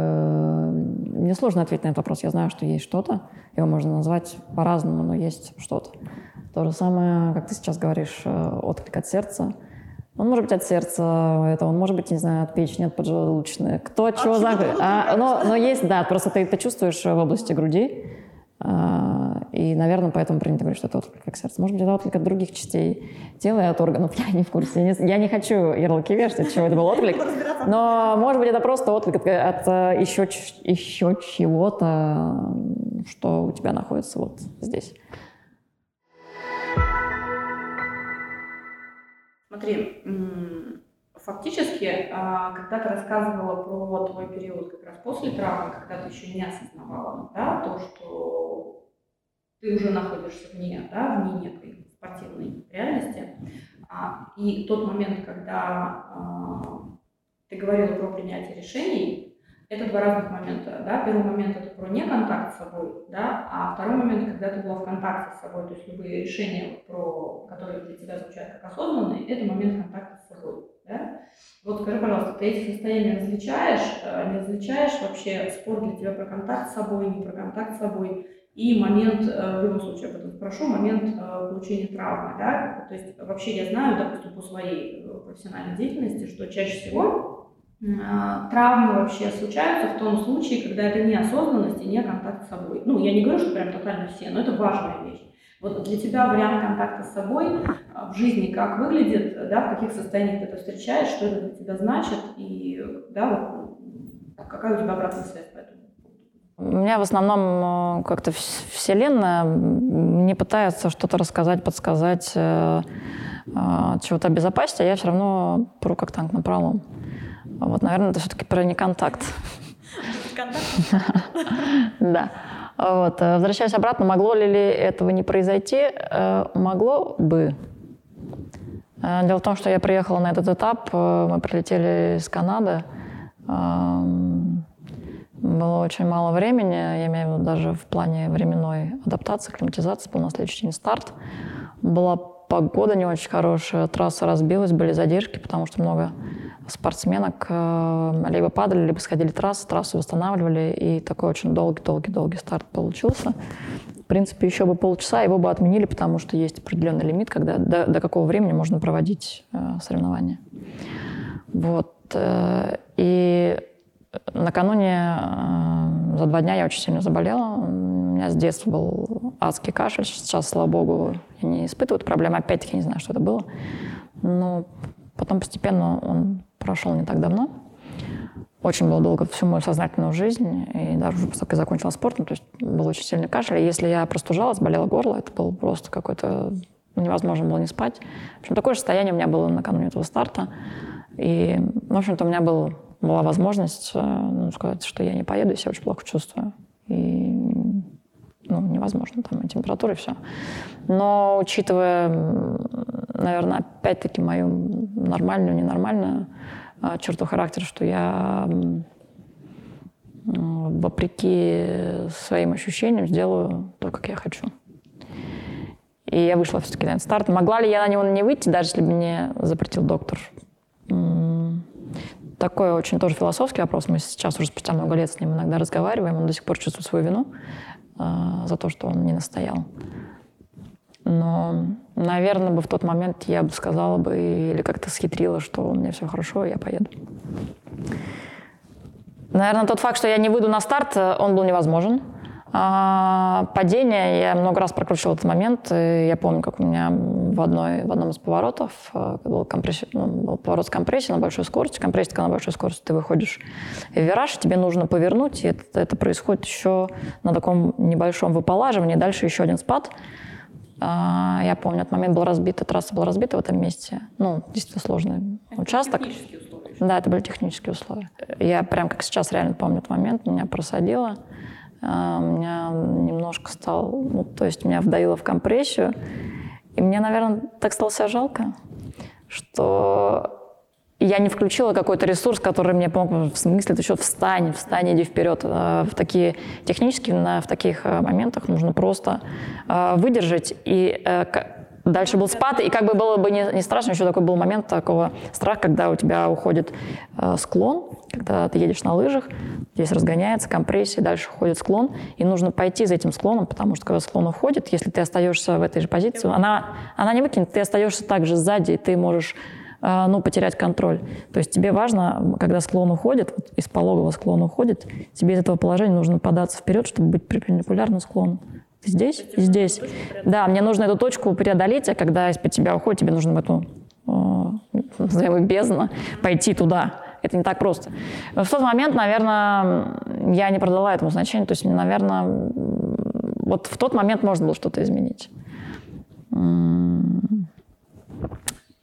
Мне сложно ответить на этот вопрос. Я знаю, что есть что-то, его можно назвать по-разному, но есть что-то. То же самое, как ты сейчас говоришь, отклик от сердца. Он может быть от сердца, это он может быть, не знаю, от печени, от поджелудочной. Кто от чего загрузит? А, но, но есть, да, просто ты это чувствуешь в области груди. А, и, наверное, поэтому принято говорить, что это отклик от сердца. Может быть, это отклик от других частей тела и от органов. Я не в курсе. Я не, я не хочу ярлыки вешать, от чего это был отклик. Но, может быть, это просто отклик от, от еще, еще чего-то, что у тебя находится вот здесь. Смотри, фактически, когда ты рассказывала про твой период как раз после травмы, когда ты еще не осознавала, да, то, что ты уже находишься вне, да, вне некой спортивной реальности, и тот момент, когда ты говорила про принятие решений, это два разных момента. Да? Первый момент – это про неконтакт с собой, да? А второй момент – когда ты была в контакте с собой, то есть любые решения, про, которые для тебя звучат как осознанные, это момент контакта с собой. Да? Вот скажи, пожалуйста, ты эти состояния различаешь? Не различаешь вообще спорт для тебя про контакт с собой, не про контакт с собой? И момент, в любом случае, об этом спрошу, момент получения травмы. Да? То есть вообще я знаю, допустим, по своей профессиональной деятельности, что чаще всего травмы вообще случаются в том случае, когда это неосознанность и не контакт с собой. Ну, я не говорю, что прям тотально все, но это важная вещь. Вот для тебя вариант контакта с собой в жизни как выглядит, да, в каких состояниях ты это встречаешь, что это для тебя значит, и да, вот, какая у тебя обратная связь по этому? У меня в основном как-то вселенная мне пытается что-то рассказать, подсказать, чего-то обезопасить, а я все равно пру как танк напролом. Вот, наверное, это все-таки про неконтакт. Контакт? Да. Вот. Возвращаясь обратно, могло ли этого не произойти? Могло бы. Дело в том, что я приехала на этот этап, мы прилетели из Канады. Было очень мало времени, я имею в виду даже в плане временной адаптации, акклиматизации, был на следующий день старт. Была погода не очень хорошая, трасса разбилась, были задержки, потому что много спортсменок либо падали, либо сходили трассы, трассу восстанавливали, и такой очень долгий-долгий-долгий старт получился. В принципе, еще бы полчаса, его бы отменили, потому что есть определенный лимит, когда, до, до какого времени можно проводить соревнования. Вот. И накануне за два дня я очень сильно заболела. У меня с детства был адский кашель. Сейчас, слава богу, я не испытываю эту проблему. Опять-таки, не знаю, что это было. Но потом постепенно он прошел не так давно. Очень было долго всю мою сознательную жизнь. И даже уже после того, как я закончила спорт, ну, то есть был очень сильный кашель. И если я простужалась, болело горло, это было просто какое-то... Невозможно было не спать. В общем, такое же состояние у меня было накануне этого старта. И, в общем-то, у меня был была возможность, ну, сказать, что я не поеду, я себя очень плохо чувствую. И ну, невозможно, там и температура, и все. Но учитывая, наверное, опять-таки мою нормальную, ненормальную черту характера, что я вопреки своим ощущениям сделаю то, как я хочу. И я вышла все-таки на этот старт. Могла ли я на него не выйти, даже если бы мне запретил доктор? Такой очень тоже философский вопрос. Мы сейчас уже спустя много лет с ним иногда разговариваем. Он до сих пор чувствует свою вину э, за то, что он не настоял. Но, наверное, бы в тот момент я бы сказала бы или как-то схитрила, что у меня все хорошо, и я поеду. Наверное, тот факт, что я не выйду на старт, он был невозможен. А падение, я много раз прокручивала этот момент. И я помню, как у меня в, одной, в одном из поворотов был, компресс... был поворот с компрессией на большой скорости. Компрессия на большой скорости, ты выходишь в вираж, тебе нужно повернуть. И это, это происходит еще на таком небольшом выполаживании. Дальше еще один спад. А, я помню, этот момент был разбит, трасса была разбита в этом месте. Ну, действительно сложный это участок. Технические условия. Да, это были технические условия. Я прям как сейчас реально помню этот момент, меня просадило. Меня немножко стало, ну, то есть меня вдавило в компрессию. И мне, наверное, так стало себя жалко, что я не включила какой-то ресурс, который мне помог, в смысле, ты что, встань, встань, иди вперед. В такие технические, в таких моментах нужно просто выдержать. И дальше был спад, и как бы было бы не страшно, еще такой был момент такого страха, когда у тебя уходит склон, когда ты едешь на лыжах, здесь разгоняется компрессия, дальше уходит склон, и нужно пойти за этим склоном, потому что когда склон уходит, если ты остаешься в этой же позиции, она, она не выкинет, ты остаешься также сзади, и ты можешь ну, потерять контроль. То есть тебе важно, когда склон уходит, вот из пологого склон уходит, тебе из этого положения нужно податься вперед, чтобы быть перпендикулярно склону. Здесь и здесь. Да, мне нужно эту точку преодолеть, а когда из-под тебя уходит, тебе нужно в эту, назовем, бездну пойти туда. Это не так просто. Но в тот момент, наверное, я не придала этому значения. То есть, наверное, вот в тот момент можно было что-то изменить.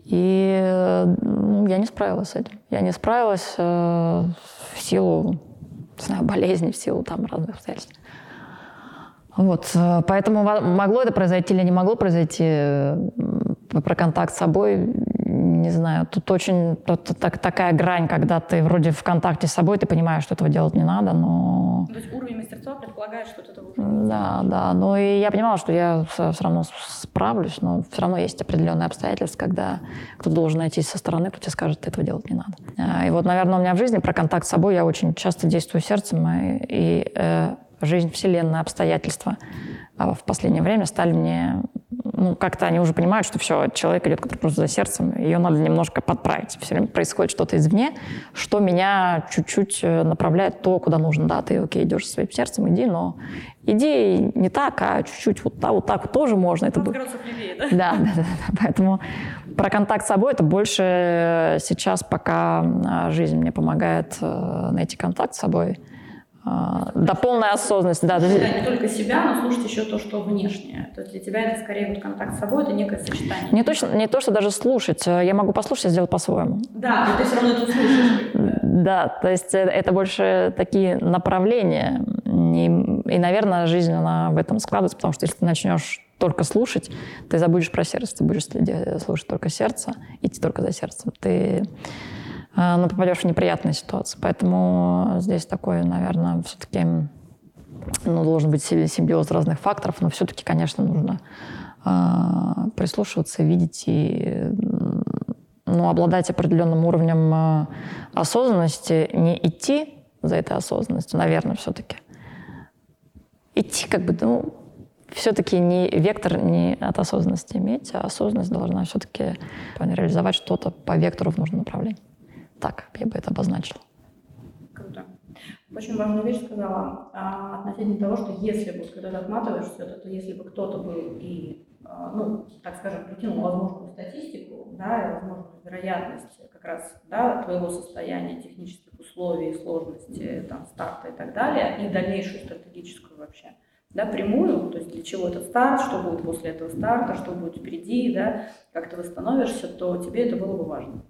И ну, я не справилась с этим. Я не справилась э, в силу, не знаю, болезни, в силу там разных обстоятельств. Вот, поэтому могло это произойти или не могло произойти, про контакт с собой, не знаю, тут очень тут, так, такая грань, когда ты вроде в контакте с собой, ты понимаешь, что этого делать не надо, но... То есть уровень мастерства предполагает, что ты это уже... Да, да, ну и я понимала, что я все равно справлюсь, но все равно есть определенные обстоятельства, когда кто-то должен найти со стороны, кто тебе скажет, что этого делать не надо. И вот, наверное, у меня в жизни про контакт с собой я очень часто действую сердцем и... и жизнь, вселенная, обстоятельства в последнее время стали мне... Ну, как-то они уже понимают, что все, человек идет, который просто за сердцем, ее надо немножко подправить. Все время происходит что-то извне, что меня чуть-чуть направляет то, куда нужно. Да, ты, окей, идешь со своим сердцем, иди, но иди не так, а чуть-чуть вот, да, вот так тоже можно. Это будет... левее, да? Да, да, да, да. Поэтому про контакт с собой это больше сейчас, пока жизнь мне помогает найти контакт с собой. До полной осознанности. Да, не только себя, но слушать еще то, что внешнее. То есть для тебя это скорее вот контакт с собой, это некое сочетание. Не, точно, не то, что даже слушать. Я могу послушать, я сделаю по-своему. Да, но ты все равно это услышишь. Да, то есть это больше такие направления. И, наверное, жизнь она в этом складывается, потому что если ты начнешь только слушать, ты забудешь про сердце, ты будешь слушать только сердце, идти только за сердцем. Ты... но попадешь в неприятные ситуации. Поэтому здесь такой, наверное, все-таки ну, должен быть симбиоз разных факторов, но все-таки, конечно, нужно э, прислушиваться, видеть и ну, обладать определенным уровнем э, осознанности, не идти за этой осознанностью, наверное, все-таки. Идти как бы, ну, все-таки не вектор не от осознанности иметь, а осознанность должна все-таки реализовать что-то по вектору в нужном направлении. Так я бы это обозначила. Круто. Очень важную вещь сказала а, относительно того, что если бы, когда ты отматываешь все это, то если бы кто-то был и, а, ну, так скажем, прикинул возможную статистику, да, и возможную вероятность как раз, да, твоего состояния, технических условий, сложности, там, старта и так далее, и дальнейшую стратегическую вообще, да, прямую, то есть для чего этот старт, что будет после этого старта, что будет впереди, да, как ты восстановишься, то тебе это было бы важно.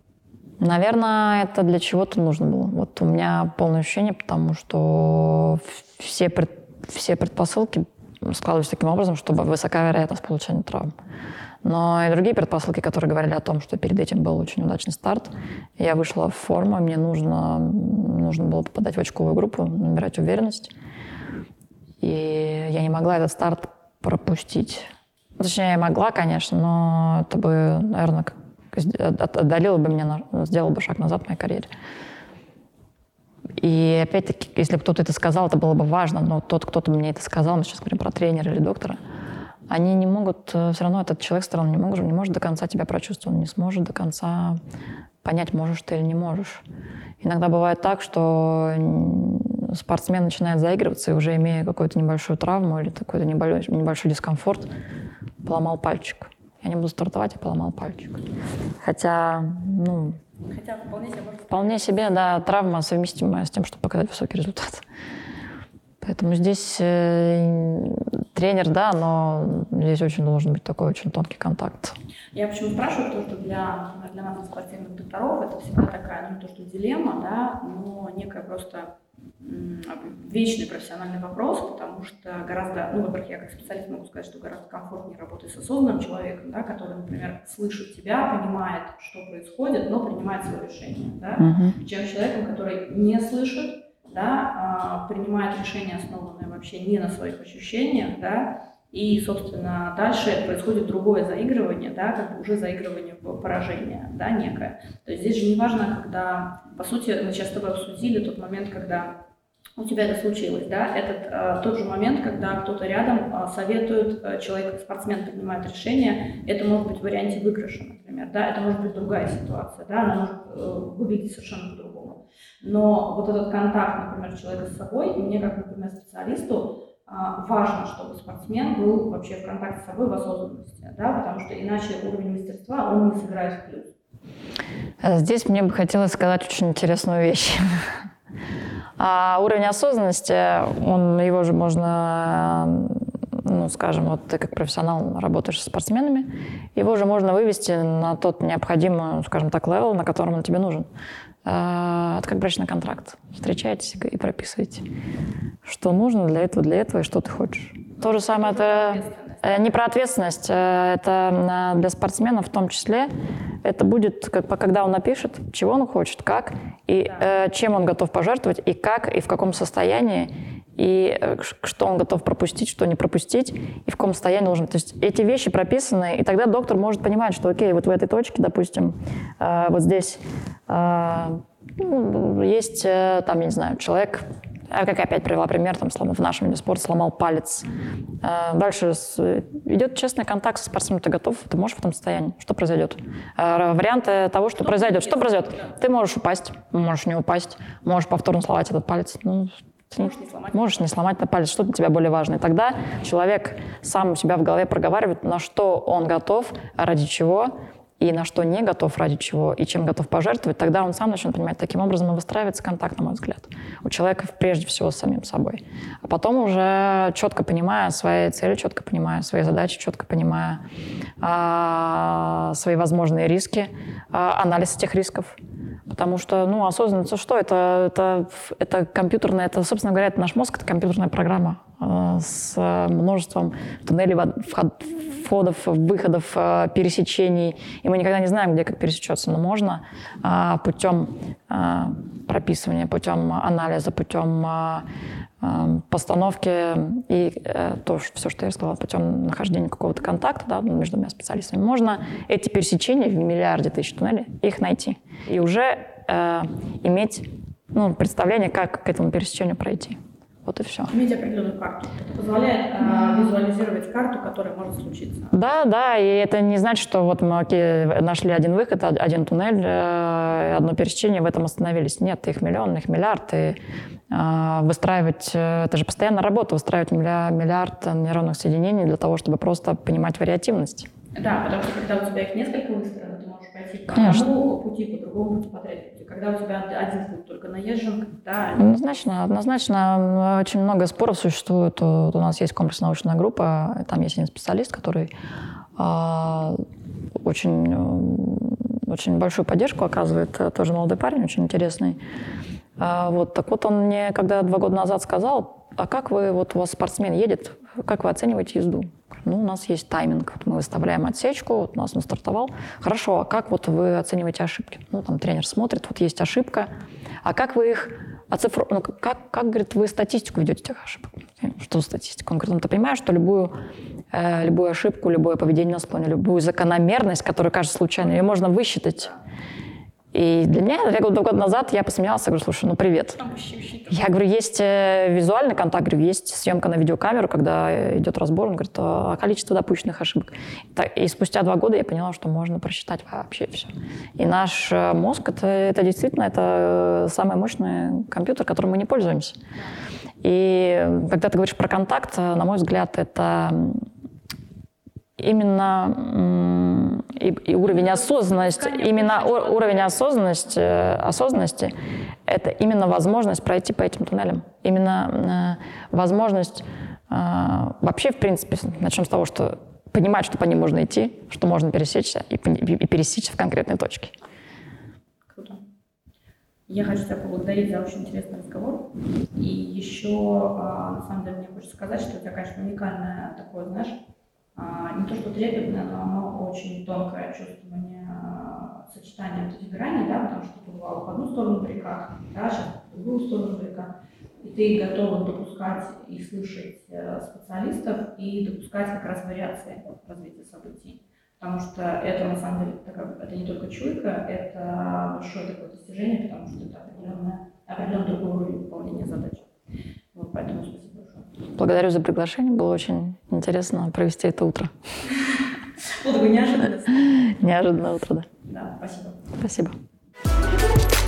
Наверное, это для чего-то нужно было. Вот у меня полное ощущение, потому что все, пред, все предпосылки складываются таким образом, чтобы высока вероятность получения травм. Но и другие предпосылки, которые говорили о том, что перед этим был очень удачный старт. Я вышла в форму, мне нужно, нужно было попадать в очковую группу, набирать уверенность. И я не могла этот старт пропустить. Точнее, я могла, конечно, но это бы, наверное, отдалило бы меня, сделало бы шаг назад в моей карьере. И опять-таки, если бы кто-то это сказал, это было бы важно, но тот, кто-то мне это сказал, мы сейчас говорим про тренера или доктора, они не могут, все равно этот человек со стороны не может, не может до конца тебя прочувствовать, не сможет до конца понять, можешь ты или не можешь. Иногда бывает так, что спортсмен начинает заигрываться, и уже имея какую-то небольшую травму или какой-то небольшой, небольшой дискомфорт, поломал пальчик. Я не буду стартовать, я поломал пальчик. Хотя, ну... Хотя вполне себе, может... вполне себе, да, травма совместимая с тем, чтобы показать высокий результат. Поэтому здесь э, тренер, да, но здесь очень должен быть такой очень тонкий контакт. Я почему спрашиваю, потому что для, для нас, спортивных докторов, это всегда такая, ну, то, что дилемма, да, но некая просто м- вечный профессиональный вопрос, потому что гораздо, ну, во-первых, я как специалист могу сказать, что гораздо комфортнее работать с осознанным человеком, да, который, например, слышит тебя, понимает, что происходит, но принимает свое решение, да, угу. чем человеком, который не слышит, да, принимает решения, основанные вообще не на своих ощущениях, да, и, собственно, дальше происходит другое заигрывание, да, как бы уже заигрывание поражения, да, некое. То есть здесь же не важно, когда, по сути, мы сейчас с тобой обсудили тот момент, когда у тебя это случилось, да, этот э, тот же момент, когда кто-то рядом э, советует, э, человек, спортсмен принимает решение, это может быть в варианте выигрыша, например, да, это может быть другая ситуация, да, она может э, выглядеть совершенно по-другому. Но вот этот контакт, например, человека с собой, и мне, как, например, специалисту, э, важно, чтобы спортсмен был вообще в контакте с собой в осознанности, да, потому что иначе уровень мастерства, он не сыграет в плюс. Здесь мне бы хотелось сказать очень интересную вещь. А уровень осознанности, он, его же можно, ну, скажем, вот ты как профессионал работаешь со спортсменами, его же можно вывести на тот необходимый, скажем так, левел, на котором он тебе нужен. Это как брачный контракт. Встречаетесь и прописываете, что нужно для этого, для этого и что ты хочешь. То же самое, это не про ответственность, это для спортсмена в том числе. Это будет, когда он напишет, чего он хочет, как, и да. э, чем он готов пожертвовать, и как, и в каком состоянии, и э, что он готов пропустить, что не пропустить, и в каком состоянии должен. То есть эти вещи прописаны, и тогда доктор может понимать, что окей, вот в этой точке, допустим, э, вот здесь э, ну, есть, э, там, я не знаю, человек... Как я опять привела пример, там, в нашем виде спорта сломал палец. Дальше идет честный контакт со спортсменом. Ты готов? Ты можешь в этом состоянии? Что произойдет? Варианты того, что, что произойдет. Что произойдет? Ты можешь упасть, можешь не упасть, можешь повторно сломать этот палец. Ну, ты можешь не сломать. Можешь не сломать этот палец. Что для тебя более важно? И тогда человек сам у себя в голове проговаривает, на что он готов, ради чего, и на что не готов, ради чего, и чем готов пожертвовать, тогда он сам начнет понимать. Таким образом и выстраивается контакт, на мой взгляд, у человека прежде всего с самим собой. А потом уже четко понимая свои цели, четко понимая свои задачи, четко понимая а, свои возможные риски, а, анализ этих рисков. Потому что, ну, осознанность, что это? Это, это компьютерная, это, собственно говоря, это наш мозг, это компьютерная программа э, с множеством туннелей, вход, входов, выходов, э, пересечений. И мы никогда не знаем, где как пересечется. Но можно э, путем э, прописывания, путем анализа, путем э, э, постановки и э, то, что, все, что я сказала, путем нахождения какого-то контакта, да, между двумя специалистами, можно эти пересечения в миллиарде тысяч туннелей их найти. И уже э, иметь, ну, представление, как к этому пересечению пройти. Вот и все. Иметь определенную карту. Это позволяет э, визуализировать карту, которая может случиться. Да, да, и это не значит, что вот мы окей, нашли один выход, один туннель, э, одно пересечение, в этом остановились. Нет, их миллион, их миллиард. И э, выстраивать, э, это же постоянная работа, выстраивать миллиард нейронных соединений для того, чтобы просто понимать вариативность. Да, потому что когда у тебя их несколько выстроено, ты можешь пойти по одному пути, по другому пути, по третьему. Когда у тебя один путь только наезжен, да. Однозначно, однозначно очень много споров существует. У нас есть комплексно-научная группа, там есть один специалист, который э, очень, очень большую поддержку оказывает, тоже молодой парень, очень интересный. Вот. Так вот он мне, когда два года назад сказал, а как вы, вот у вас спортсмен едет, как вы оцениваете езду? Ну, у нас есть тайминг, мы выставляем отсечку, вот у нас он стартовал. Хорошо, а как вот вы оцениваете ошибки? Ну, там тренер смотрит, вот есть ошибка. А как вы их оцифровываете? Ну, как, как, говорит, вы статистику ведете этих ошибок? Что статистика? Он говорит, ну, ты понимаешь, что любую, э, любую ошибку, любое поведение на склоне, любую закономерность, которая кажется случайной, ее можно высчитать. И для меня, два года назад я посмеялась, я говорю, слушай, ну привет. Я говорю, есть визуальный контакт, говорю, есть съемка на видеокамеру, когда идет разбор, он говорит, о количестве допущенных ошибок. И спустя два года я поняла, что можно просчитать вообще все. И наш мозг, это, это действительно это самый мощный компьютер, которым мы не пользуемся. И когда ты говоришь про контакт, на мой взгляд, это... Именно и, и уровень осознанности, именно у, уровень осознанности, осознанности, это именно возможность пройти по этим туннелям, именно э, возможность э, вообще в принципе начнем с того, что понимать, что по ним можно идти, что можно пересечься и, и, и пересечься в конкретной точке. Круто. Я хочу тебя поблагодарить за очень интересный разговор. И еще на самом деле мне хочется сказать, что у тебя, конечно, уникальное такое, знаешь. Не то, что трепетное, но оно очень тонкое чувствование сочетания вот этих граней, да, потому что ты бывал в одну сторону баррикад, да, сейчас в другую сторону баррикад, и ты готова допускать и слышать специалистов и допускать как раз вариации развития событий. Потому что это, на самом деле, это, это не только чуйка, это большое такое достижение, потому что это определенное, определенный другой уровень выполнения задач. Вот поэтому спасибо. Благодарю за приглашение. Было очень интересно провести это утро. Было бы неожиданно. Неожиданное утро, да. Да, спасибо. Спасибо.